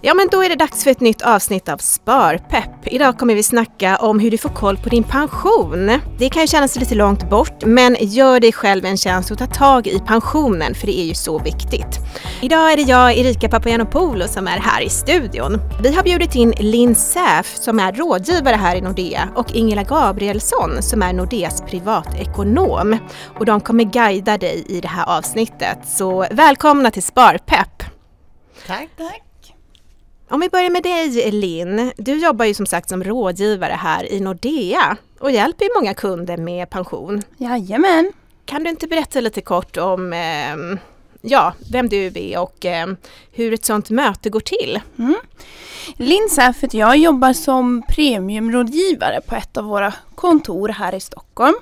Ja, men då är det dags för ett nytt avsnitt av Sparpepp. Idag kommer vi snacka om hur du får koll på din pension. Det kan ju kännas lite långt bort, men gör dig själv en chans att ta tag i pensionen, för det är ju så viktigt. Idag är det jag, Erika Papajanopoulos, som är här i studion. Vi har bjudit in Lin Säff, som är rådgivare här i Nordea, och Ingela Gabrielsson, som är Nordeas privatekonom. Och de kommer guida dig i det här avsnittet. Så välkomna till Sparpepp! Tack, tack! Om vi börjar med dig, Lin. Du jobbar ju som sagt som rådgivare här i Nordea och hjälper ju många kunder med pension. Jajamän. Kan du inte berätta lite kort om vem du är och hur ett sånt möte går till? Mm. Lin Säff, jag jobbar som premiumrådgivare på ett av våra kontor här i Stockholm.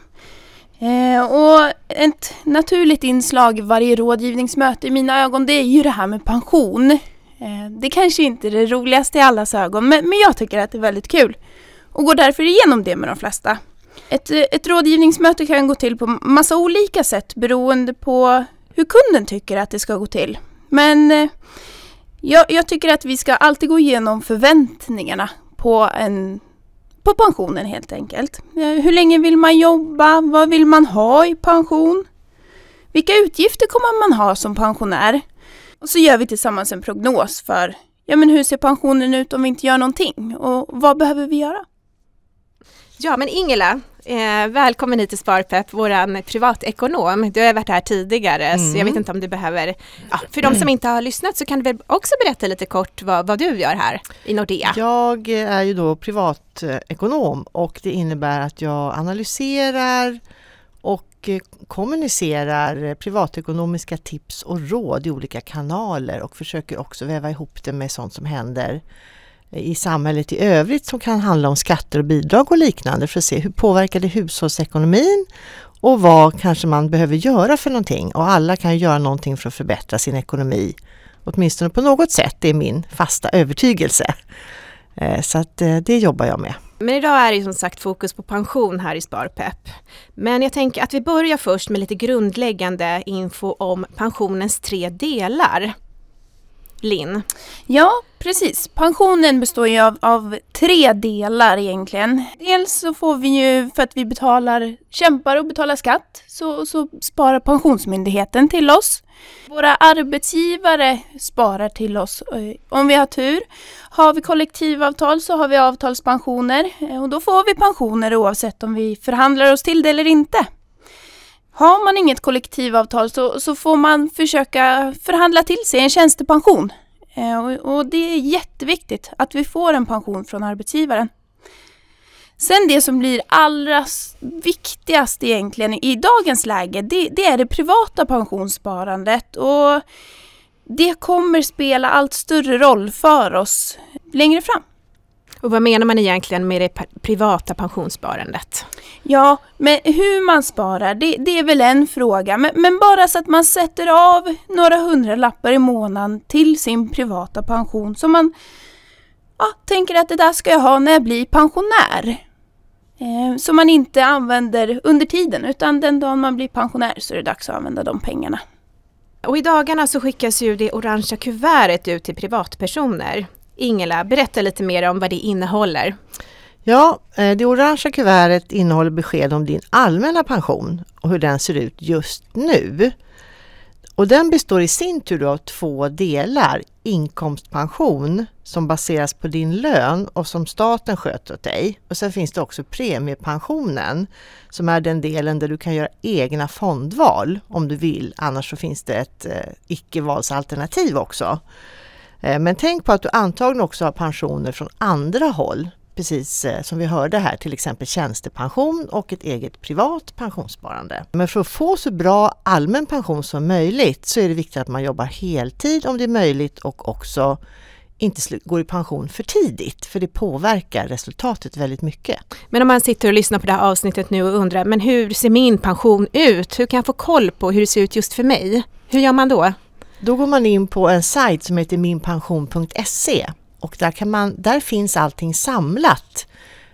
Och ett naturligt inslag i varje rådgivningsmöte i mina ögon, det är ju det här med pension. Det kanske inte är det roligaste i allas ögon, men jag tycker att det är väldigt kul och går därför igenom det med de flesta. Ett rådgivningsmöte kan gå till på massa olika sätt beroende på hur kunden tycker att det ska gå till. Men jag tycker att vi ska alltid gå igenom förväntningarna på pensionen helt enkelt. Hur länge vill man jobba? Vad vill man ha i pension? Vilka utgifter kommer man ha som pensionär? Och så gör vi tillsammans en prognos för hur ser pensionen ut om vi inte gör någonting? Och vad behöver vi göra? Ja, men Ingela, välkommen hit till Sparpepp, vår privatekonom. Du har varit här tidigare, så jag vet inte om du behöver... Ja, för de som inte har lyssnat så kan du väl också berätta lite kort vad du gör här i Nordea. Jag är ju då privatekonom och det innebär att jag analyserar och kommunicerar privatekonomiska tips och råd i olika kanaler och försöker också väva ihop det med sånt som händer i samhället i övrigt som kan handla om skatter och bidrag och liknande för att se hur påverkar det hushållsekonomin och vad kanske man behöver göra för någonting. Och alla kan göra någonting för att förbättra sin ekonomi, åtminstone på något sätt, det är min fasta övertygelse. Så att det jobbar jag med. Men idag är det som sagt fokus på pension här i Sparpepp. Men jag tänker att vi börjar först med lite grundläggande info om pensionens 3 delar. Lin? Ja, precis. Pensionen består ju av 3 delar egentligen. Dels så får vi ju, för att vi kämpar och betalar skatt, så sparar Pensionsmyndigheten till oss. Våra arbetsgivare sparar till oss om vi har tur. Har vi kollektivavtal så har vi avtalspensioner och då får vi pensioner oavsett om vi förhandlar oss till det eller inte. Har man inget kollektivavtal så får man försöka förhandla till sig en tjänstepension. Och det är jätteviktigt att vi får en pension från arbetsgivaren. Sen det som blir allra viktigast egentligen i dagens läge, det är det privata pensionssparandet. Och det kommer spela allt större roll för oss längre fram. Och vad menar man egentligen med det privata pensionssparandet? Ja, men hur man sparar, det är väl en fråga. Men bara så att man sätter av några 100 lappar i månaden till sin privata pension. Så man tänker att det där ska jag ha när jag blir pensionär. Så man inte använder under tiden, utan den dagen man blir pensionär så är det dags att använda de pengarna. Och i dagarna så skickas ju det orangea kuvertet ut till privatpersoner. Ingela, berätta lite mer om vad det innehåller. Ja, det orangea kuvertet innehåller besked om din allmänna pension och hur den ser ut just nu. Och den består i sin tur av 2 delar. Inkomstpension som baseras på din lön och som staten sköter åt dig. Och sen finns det också premiepensionen som är den delen där du kan göra egna fondval om du vill. Annars så finns det ett icke-valsalternativ också. Men tänk på att du antagligen också har pensioner från andra håll, precis som vi hörde här, till exempel tjänstepension och ett eget privat pensionssparande. Men för att få så bra allmän pension som möjligt så är det viktigt att man jobbar heltid om det är möjligt och också inte går i pension för tidigt, för det påverkar resultatet väldigt mycket. Men om man sitter och lyssnar på det här avsnittet nu och undrar, men hur ser min pension ut? Hur kan jag få koll på hur det ser ut just för mig? Hur gör man då? Då går man in på en sajt som heter minpension.se och där finns allting samlat.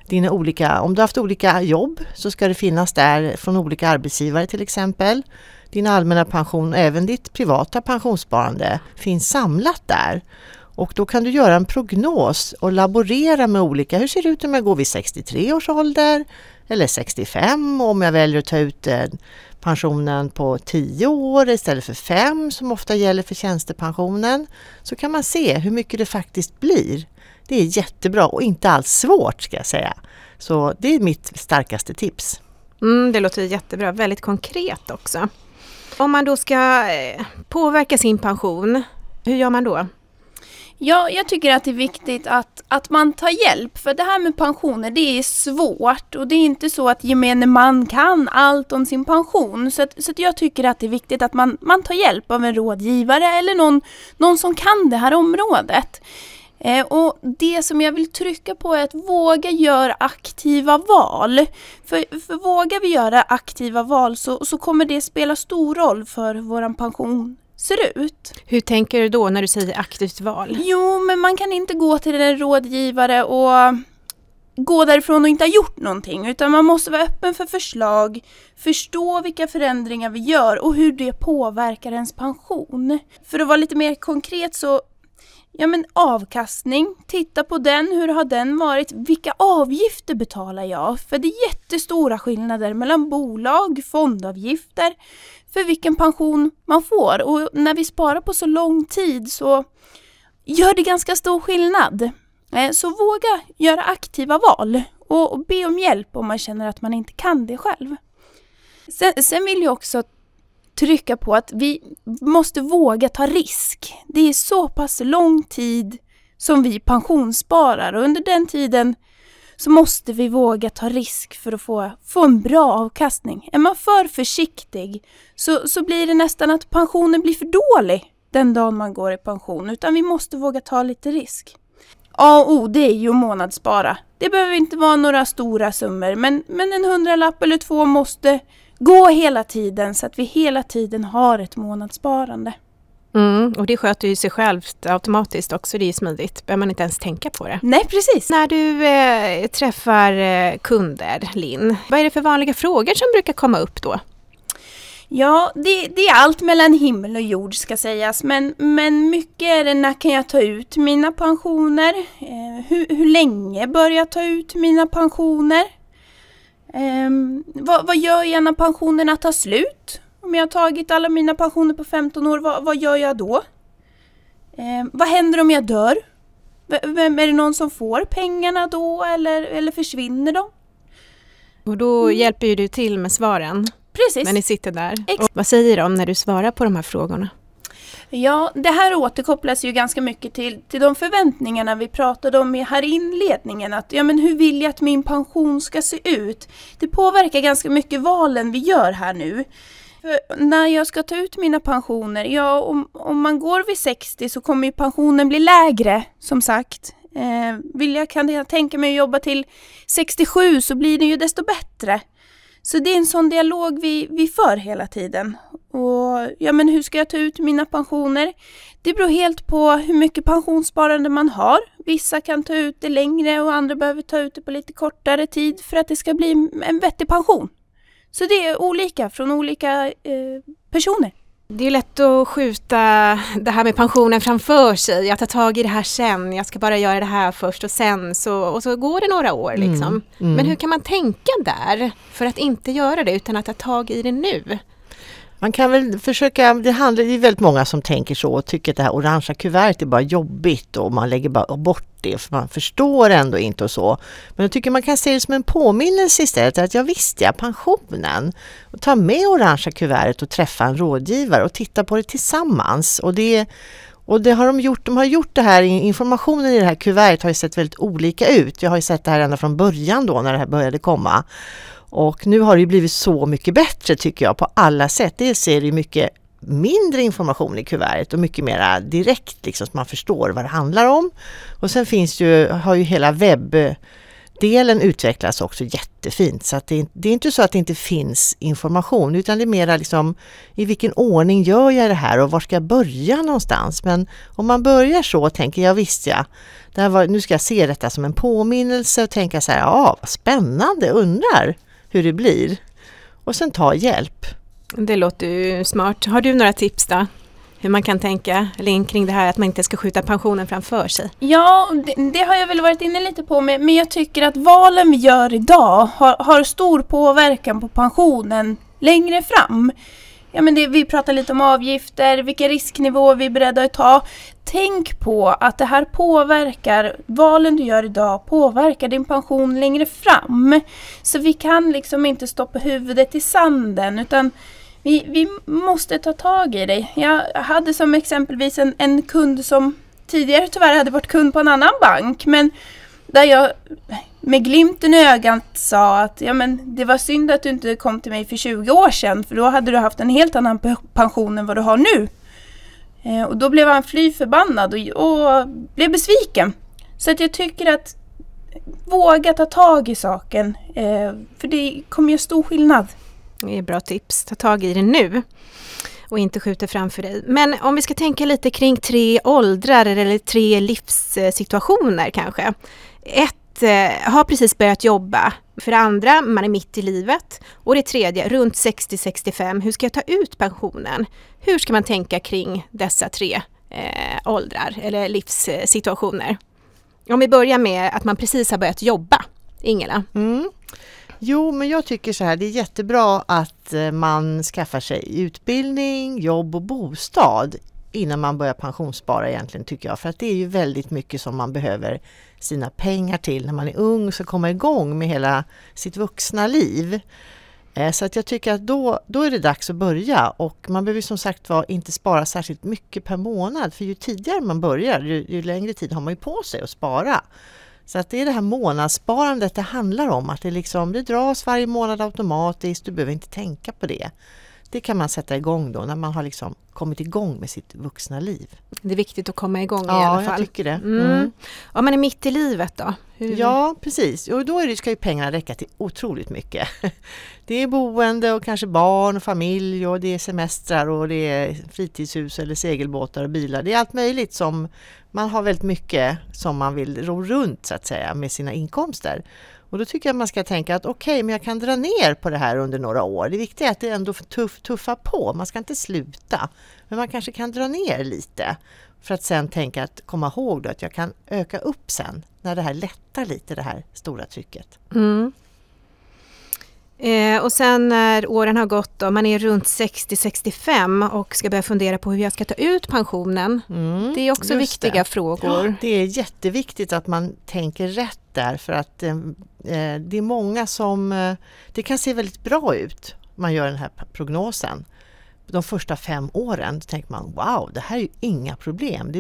Om du har haft olika jobb så ska det finnas där från olika arbetsgivare till exempel. Din allmänna pension och även ditt privata pensionssparande finns samlat där. Och då kan du göra en prognos och laborera med olika. Hur ser det ut om jag går vid 63 års ålder eller 65? Om jag väljer att ta ut pensionen på 10 år istället för 5 som ofta gäller för tjänstepensionen. Så kan man se hur mycket det faktiskt blir. Det är jättebra och inte alls svårt, ska jag säga. Så det är mitt starkaste tips. Det låter jättebra. Väldigt konkret också. Om man då ska påverka sin pension, hur gör man då? Ja, jag tycker att det är viktigt att man tar hjälp. För det här med pensioner, det är svårt. Och det är inte så att gemene man kan allt om sin pension. Så att jag tycker att det är viktigt att man tar hjälp av en rådgivare eller någon som kan det här området. Och det som jag vill trycka på är att våga göra aktiva val. För vågar vi göra aktiva val så kommer det spela stor roll för vår pension ser ut. Hur tänker du då när du säger aktivt val? Jo, men man kan inte gå till en rådgivare och gå därifrån och inte ha gjort någonting, utan man måste vara öppen för förslag, förstå vilka förändringar vi gör och hur det påverkar ens pension. För att vara lite mer konkret så, ja men avkastning, titta på den, hur har den varit, vilka avgifter betalar jag? För det är jättestora skillnader mellan bolag, fondavgifter, för vilken pension man får. Och när vi sparar på så lång tid så gör det ganska stor skillnad. Så våga göra aktiva val och be om hjälp om man känner att man inte kan det själv. Sen vill jag också trycka på att vi måste våga ta risk. Det är så pass lång tid som vi pensionssparar och under den tiden så måste vi våga ta risk för att få en bra avkastning. Är man för försiktig så blir det nästan att pensionen blir för dålig den dagen man går i pension, utan vi måste våga ta lite risk. A och O, det är ju månadsspara. Det behöver inte vara några stora summor, men en 100-lapp eller 2 måste gå hela tiden så att vi hela tiden har ett månadssparande. Och det sköter ju sig självt automatiskt också, det är smidigt. Behöver man inte ens tänka på det. Nej, precis. När du träffar kunder, Lin, vad är det för vanliga frågor som brukar komma upp då? Ja, det är allt mellan himmel och jord ska sägas. Men mycket är det, när kan jag ta ut mina pensioner? Hur länge börjar jag ta ut mina pensioner? Vad gör jag när pensionerna tar slut? Om jag har tagit alla mina pensioner på 15 år, vad gör jag då? Vad händer om jag dör? Är det någon som får pengarna då eller försvinner de? Och då hjälper ju du till med svaren. Precis. När ni sitter där. Och vad säger de när du svarar på de här frågorna? Ja, det här återkopplas ju ganska mycket till de förväntningarna vi pratade om här i inledningen. Att, ja, men hur vill jag att min pension ska se ut? Det påverkar ganska mycket valen vi gör här nu. För när jag ska ta ut mina pensioner, ja, om man går vid 60 så kommer ju pensionen bli lägre, som sagt. Kan jag tänka mig att jobba till 67 så blir det ju desto bättre. Så det är en sån dialog vi för hela tiden. Och ja, men hur ska jag ta ut mina pensioner? Det beror helt på hur mycket pensionssparande man har. Vissa kan ta ut det längre och andra behöver ta ut det på lite kortare tid för att det ska bli en vettig pension. Så det är olika från olika personer. Det är lätt att skjuta det här med pensionen framför sig. Jag tar tag i det här sen. Jag ska bara göra det här först och sen. Så går det några år liksom. Men hur kan man tänka där för att inte göra det utan att ta tag i det nu? Man kan väl försöka, det är väldigt många som tänker så och tycker att det här orangea kuvertet är bara jobbigt och man lägger bara bort det för man förstår ändå inte och så. Men jag tycker man kan se det som en påminnelse istället att jag visste jag pensionen. Och ta med orangea kuvertet och träffa en rådgivare och titta på det tillsammans. Och det har de har gjort det här, informationen i det här kuvertet har ju sett väldigt olika ut. Jag har ju sett det här ända från början då när det här började komma. Och nu har det blivit så mycket bättre tycker jag på alla sätt. Dels är det mycket mindre information i kuvertet och mycket mer direkt liksom, så man förstår vad det handlar om. Och sen har ju hela webbdelen utvecklats också jättefint. Så att det är inte så att det inte finns information utan det är mer liksom, i vilken ordning gör jag det här och var ska jag börja någonstans. Men om man börjar så tänker jag visst ja. Nu ska jag se detta som en påminnelse och tänka så här, ja vad spännande, undrar hur det blir. Och sen ta hjälp. Det låter ju smart. Har du några tips då? hur man kan tänka kring det här att man inte ska skjuta pensionen framför sig. Ja, det har jag väl varit inne lite på, men jag tycker att valen vi gör idag har stor påverkan på pensionen längre fram. Ja, men vi pratar lite om avgifter, vilka risknivåer vi är beredda att ta. Tänk på att det här påverkar, valen du gör idag påverkar din pension längre fram. Så vi kan liksom inte stoppa huvudet i sanden, utan vi måste ta tag i det. Jag hade som exempelvis en kund som tidigare tyvärr hade varit kund på en annan bank, men där jag med glimten i ögat sa att ja, men det var synd att du inte kom till mig för 20 år sedan, för då hade du haft en helt annan pension än vad du har nu. Och då blev han fly förbannad och blev besviken. Så att jag tycker att våga ta tag i saken, för det kommer göra stor skillnad. Det är bra tips, ta tag i det nu och inte skjuta framför dig. Men om vi ska tänka lite kring 3 åldrar eller 3 livssituationer kanske. 1, har precis börjat jobba. För det andra, man är mitt i livet. Och det 3, runt 60-65, hur ska jag ta ut pensionen? Hur ska man tänka kring dessa 3 åldrar eller livssituationer? Om vi börjar med att man precis har börjat jobba, Ingela. Jo, men jag tycker så här, det är jättebra att man skaffar sig utbildning, jobb och bostad innan man börjar pensionsspara egentligen, tycker jag. För att det är ju väldigt mycket som man behöver sina pengar till när man är ung, så komma igång med hela sitt vuxna liv. Så att jag tycker att då är det dags att börja, och man behöver som sagt inte spara särskilt mycket per månad. För ju tidigare man börjar, ju längre tid har man ju på sig att spara. Så att det är det här månadssparandet det handlar om, att det dras varje månad automatiskt, du behöver inte tänka på det. Det kan man sätta igång då när man har kommit igång med sitt vuxna liv. Det är viktigt att komma igång i alla fall. Ja, jag tycker det. Ja, men är mitt i livet då? Ja, precis. Och då ska ju pengarna räcka till otroligt mycket. Det är boende och kanske barn och familj, och det är semestrar och det är fritidshus eller segelbåtar och bilar. Det är allt möjligt som man har, väldigt mycket som man vill ro runt så att säga med sina inkomster. Och då tycker jag man ska tänka att men jag kan dra ner på det här under några år. Det viktiga är att det ändå tuffar på. Man ska inte sluta. Men man kanske kan dra ner lite. För att sen tänka att komma ihåg då, att jag kan öka upp sen. När det här lättar lite, det här stora trycket. Och sen när åren har gått och man är runt 60-65 och ska börja fundera på hur jag ska ta ut pensionen. Det är också viktiga frågor. Ja, det är jätteviktigt att man tänker rätt där, för att det är många som... det kan se väldigt bra ut om man gör den här prognosen. De första 5 åren tänker man, wow, det här är ju inga problem.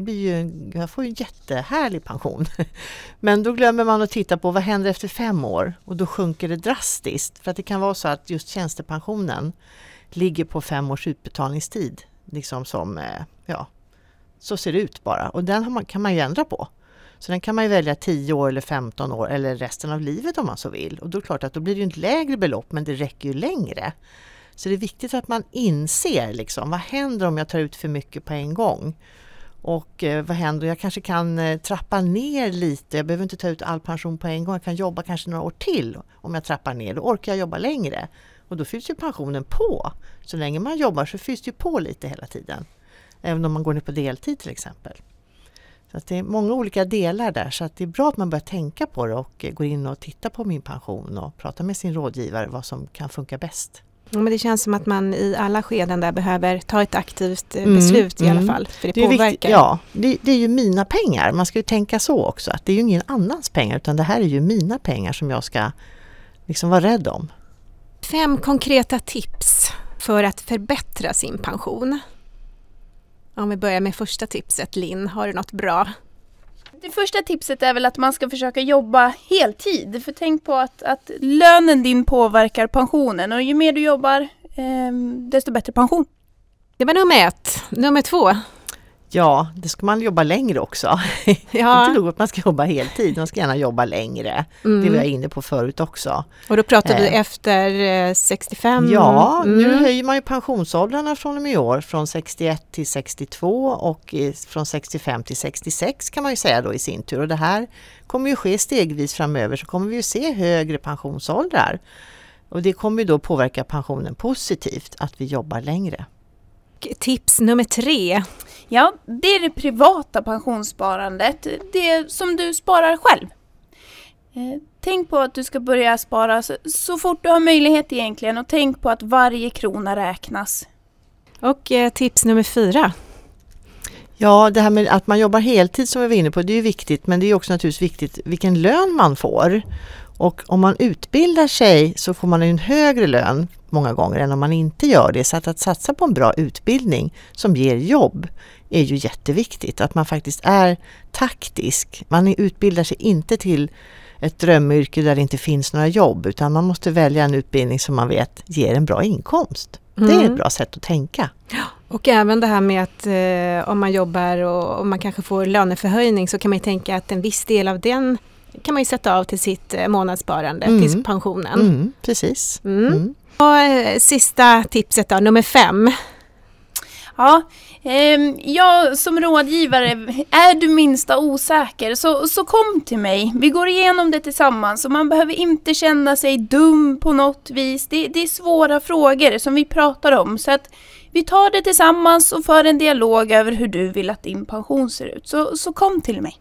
Jag får ju en jättehärlig pension. Men då glömmer man att titta på vad händer efter 5 år. Och då sjunker det drastiskt. För att det kan vara så att just tjänstepensionen ligger på 5 års utbetalningstid. Så ser det ut bara. Och den kan man ju ändra på. Så den kan man ju välja 10 år eller 15 år eller resten av livet om man så vill. Och då är det klart att då blir det ju ett lägre belopp, men det räcker ju längre. Så det är viktigt att man inser vad händer om jag tar ut för mycket på en gång. Och vad händer? Jag kanske kan trappa ner lite. Jag behöver inte ta ut all pension på en gång. Jag kan jobba kanske några år till om jag trappar ner. Då orkar jag jobba längre. Och då fylls ju pensionen på. Så länge man jobbar så fylls det ju på lite hela tiden. Även om man går ner på deltid till exempel. Så att det är många olika delar där. Så att det är bra att man börjar tänka på det och går in och tittar på min pension. Och pratar med sin rådgivare vad som kan funka bäst. Ja, men det känns som att man i alla skeden där behöver ta ett aktivt beslut i alla fall. För det påverkar. Viktigt, ja, det är ju mina pengar. Man ska ju tänka så också. Att det är ju ingen annans pengar, utan det här är ju mina pengar som jag ska vara rädd om. 5 konkreta tips för att förbättra sin pension. Om vi börjar med första tipset, Lin. Har du något bra? Det första tipset är väl att man ska försöka jobba heltid. För tänk på att lönen din påverkar pensionen. Och ju mer du jobbar, desto bättre pension. Det var nummer 1. Nummer 2? Ja, det ska man jobba längre också. Ja. Inte nog att man ska jobba heltid, man ska gärna jobba längre. Det var jag inne på förut också. Och då pratar vi efter 65? Ja, nu höjer man ju pensionsåldrarna från och med i år. Från 61 till 62 och från 65 till 66 kan man ju säga då i sin tur. Och det här kommer ju ske stegvis framöver, så kommer vi ju se högre pensionsåldrar. Och det kommer ju då påverka pensionen positivt att vi jobbar längre. Och tips nummer 3. Ja, det är det privata pensionssparandet. Det som du sparar själv. Tänk på att du ska börja spara så fort du har möjlighet egentligen. Och tänk på att varje krona räknas. Och tips nummer 4. Ja, det här med att man jobbar heltid som vi var inne på, det är ju viktigt. Men det är också naturligtvis viktigt vilken lön man får. Och om man utbildar sig så får man en högre lön många gånger än om man inte gör det. Så att satsa på en bra utbildning som ger jobb är ju jätteviktigt. Att man faktiskt är taktisk. Man utbildar sig inte till ett drömyrke där det inte finns några jobb. Utan man måste välja en utbildning som man vet ger en bra inkomst. Mm. Det är ett bra sätt att tänka. Och även det här med att om man jobbar och om man kanske får löneförhöjning så kan man ju tänka att en viss del av den kan man ju sätta av till sitt månadssparande, till pensionen. Mm, precis. Mm. Mm. Och sista tipset då, nummer 5. Ja, jag som rådgivare, är du minsta osäker så kom till mig. Vi går igenom det tillsammans och man behöver inte känna sig dum på något vis. Det är svåra frågor som vi pratar om, så att vi tar det tillsammans och för en dialog över hur du vill att din pension ser ut. Så kom till mig.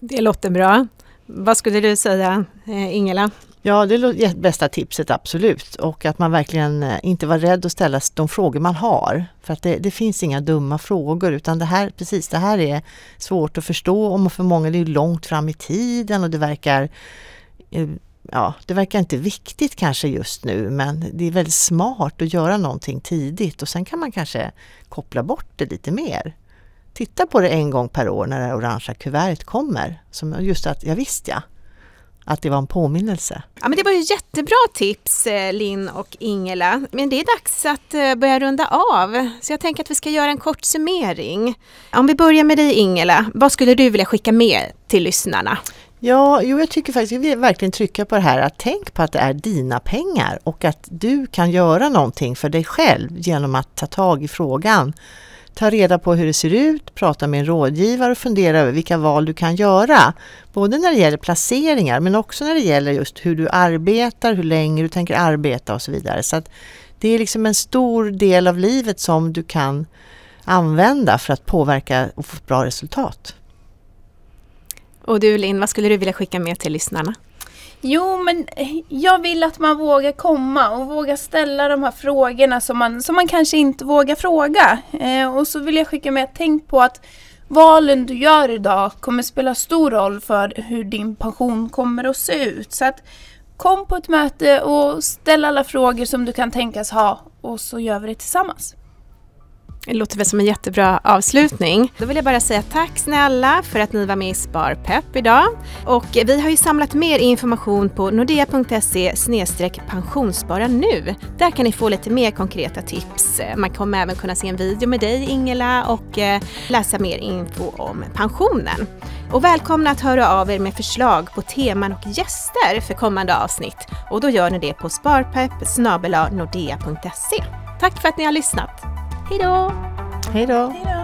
Det låter bra. Vad skulle du säga, Ingela? Ja, det är bästa tipset, absolut. Och att man verkligen inte var rädd att ställa de frågor man har. För att det finns inga dumma frågor, utan det här är svårt att förstå. Och för många är det långt fram i tiden och det verkar inte viktigt kanske just nu. Men det är väldigt smart att göra någonting tidigt och sen kan man kanske koppla bort det lite mer. Titta på det en gång per år när det orangea kuvertet kommer. Som just att jag visste att det var en påminnelse. Ja, men det var ju jättebra tips, Lin och Ingela. Men det är dags att börja runda av. Så jag tänker att vi ska göra en kort summering. Om vi börjar med dig, Ingela. Vad skulle du vilja skicka med till lyssnarna? Ja, jag tycker faktiskt, jag vill verkligen trycka på det här att tänk på att det är dina pengar och att du kan göra någonting för dig själv genom att ta tag i frågan. Ta reda på hur det ser ut, prata med en rådgivare och fundera över vilka val du kan göra. Både när det gäller placeringar men också när det gäller just hur du arbetar, hur länge du tänker arbeta och så vidare. Så att det är liksom en stor del av livet som du kan använda för att påverka och få bra resultat. Och du, Lin, vad skulle du vilja skicka med till lyssnarna? Jo, men jag vill att man vågar komma och vågar ställa de här frågorna som man kanske inte vågar fråga. Och så vill jag skicka med att tänk på att valen du gör idag kommer spela stor roll för hur din pension kommer att se ut. Så att kom på ett möte och ställ alla frågor som du kan tänkas ha och så gör vi det tillsammans. Det låter väl som en jättebra avslutning. Då vill jag bara säga tack snälla för att ni var med i Sparpepp idag. Och vi har ju samlat mer information på nordea.se/pensionsspara nu. Där kan ni få lite mer konkreta tips. Man kommer även kunna se en video med dig, Ingela, och läsa mer info om pensionen. Och välkomna att höra av er med förslag på teman och gäster för kommande avsnitt. Och då gör ni det på sparpepp@nordea.se. Tack för att ni har lyssnat. Hej då! Hej då!